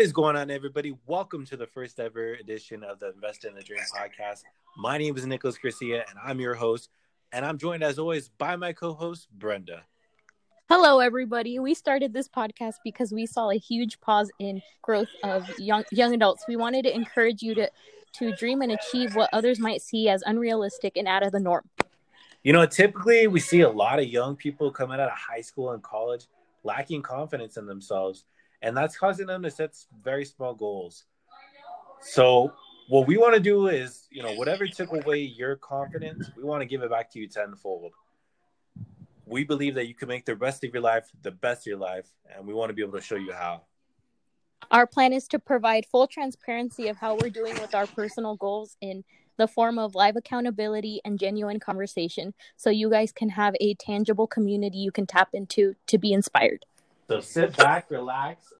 What is going on, everybody? Welcome to the first ever edition of the Invest in the Dream podcast. My name is Nicholas Garcia, and I'm your host. And I'm joined, as always, by my co-host, Brenda. Hello, everybody. We started this podcast because we saw a huge pause in growth of young adults. We wanted to encourage you to dream and achieve what others might see as unrealistic and out of the norm. You know, typically we see a lot of young people coming out of high school and college lacking confidence in themselves. And that's causing them to set very small goals. So what we want to do is, you know, whatever took away your confidence, we want to give it back to you tenfold. We believe that you can make the rest of your life the best of your life, and we want to be able to show you how. Our plan is to provide full transparency of how we're doing with our personal goals in the form of live accountability and genuine conversation, so you guys can have a tangible community you can tap into to be inspired. So sit back, relax,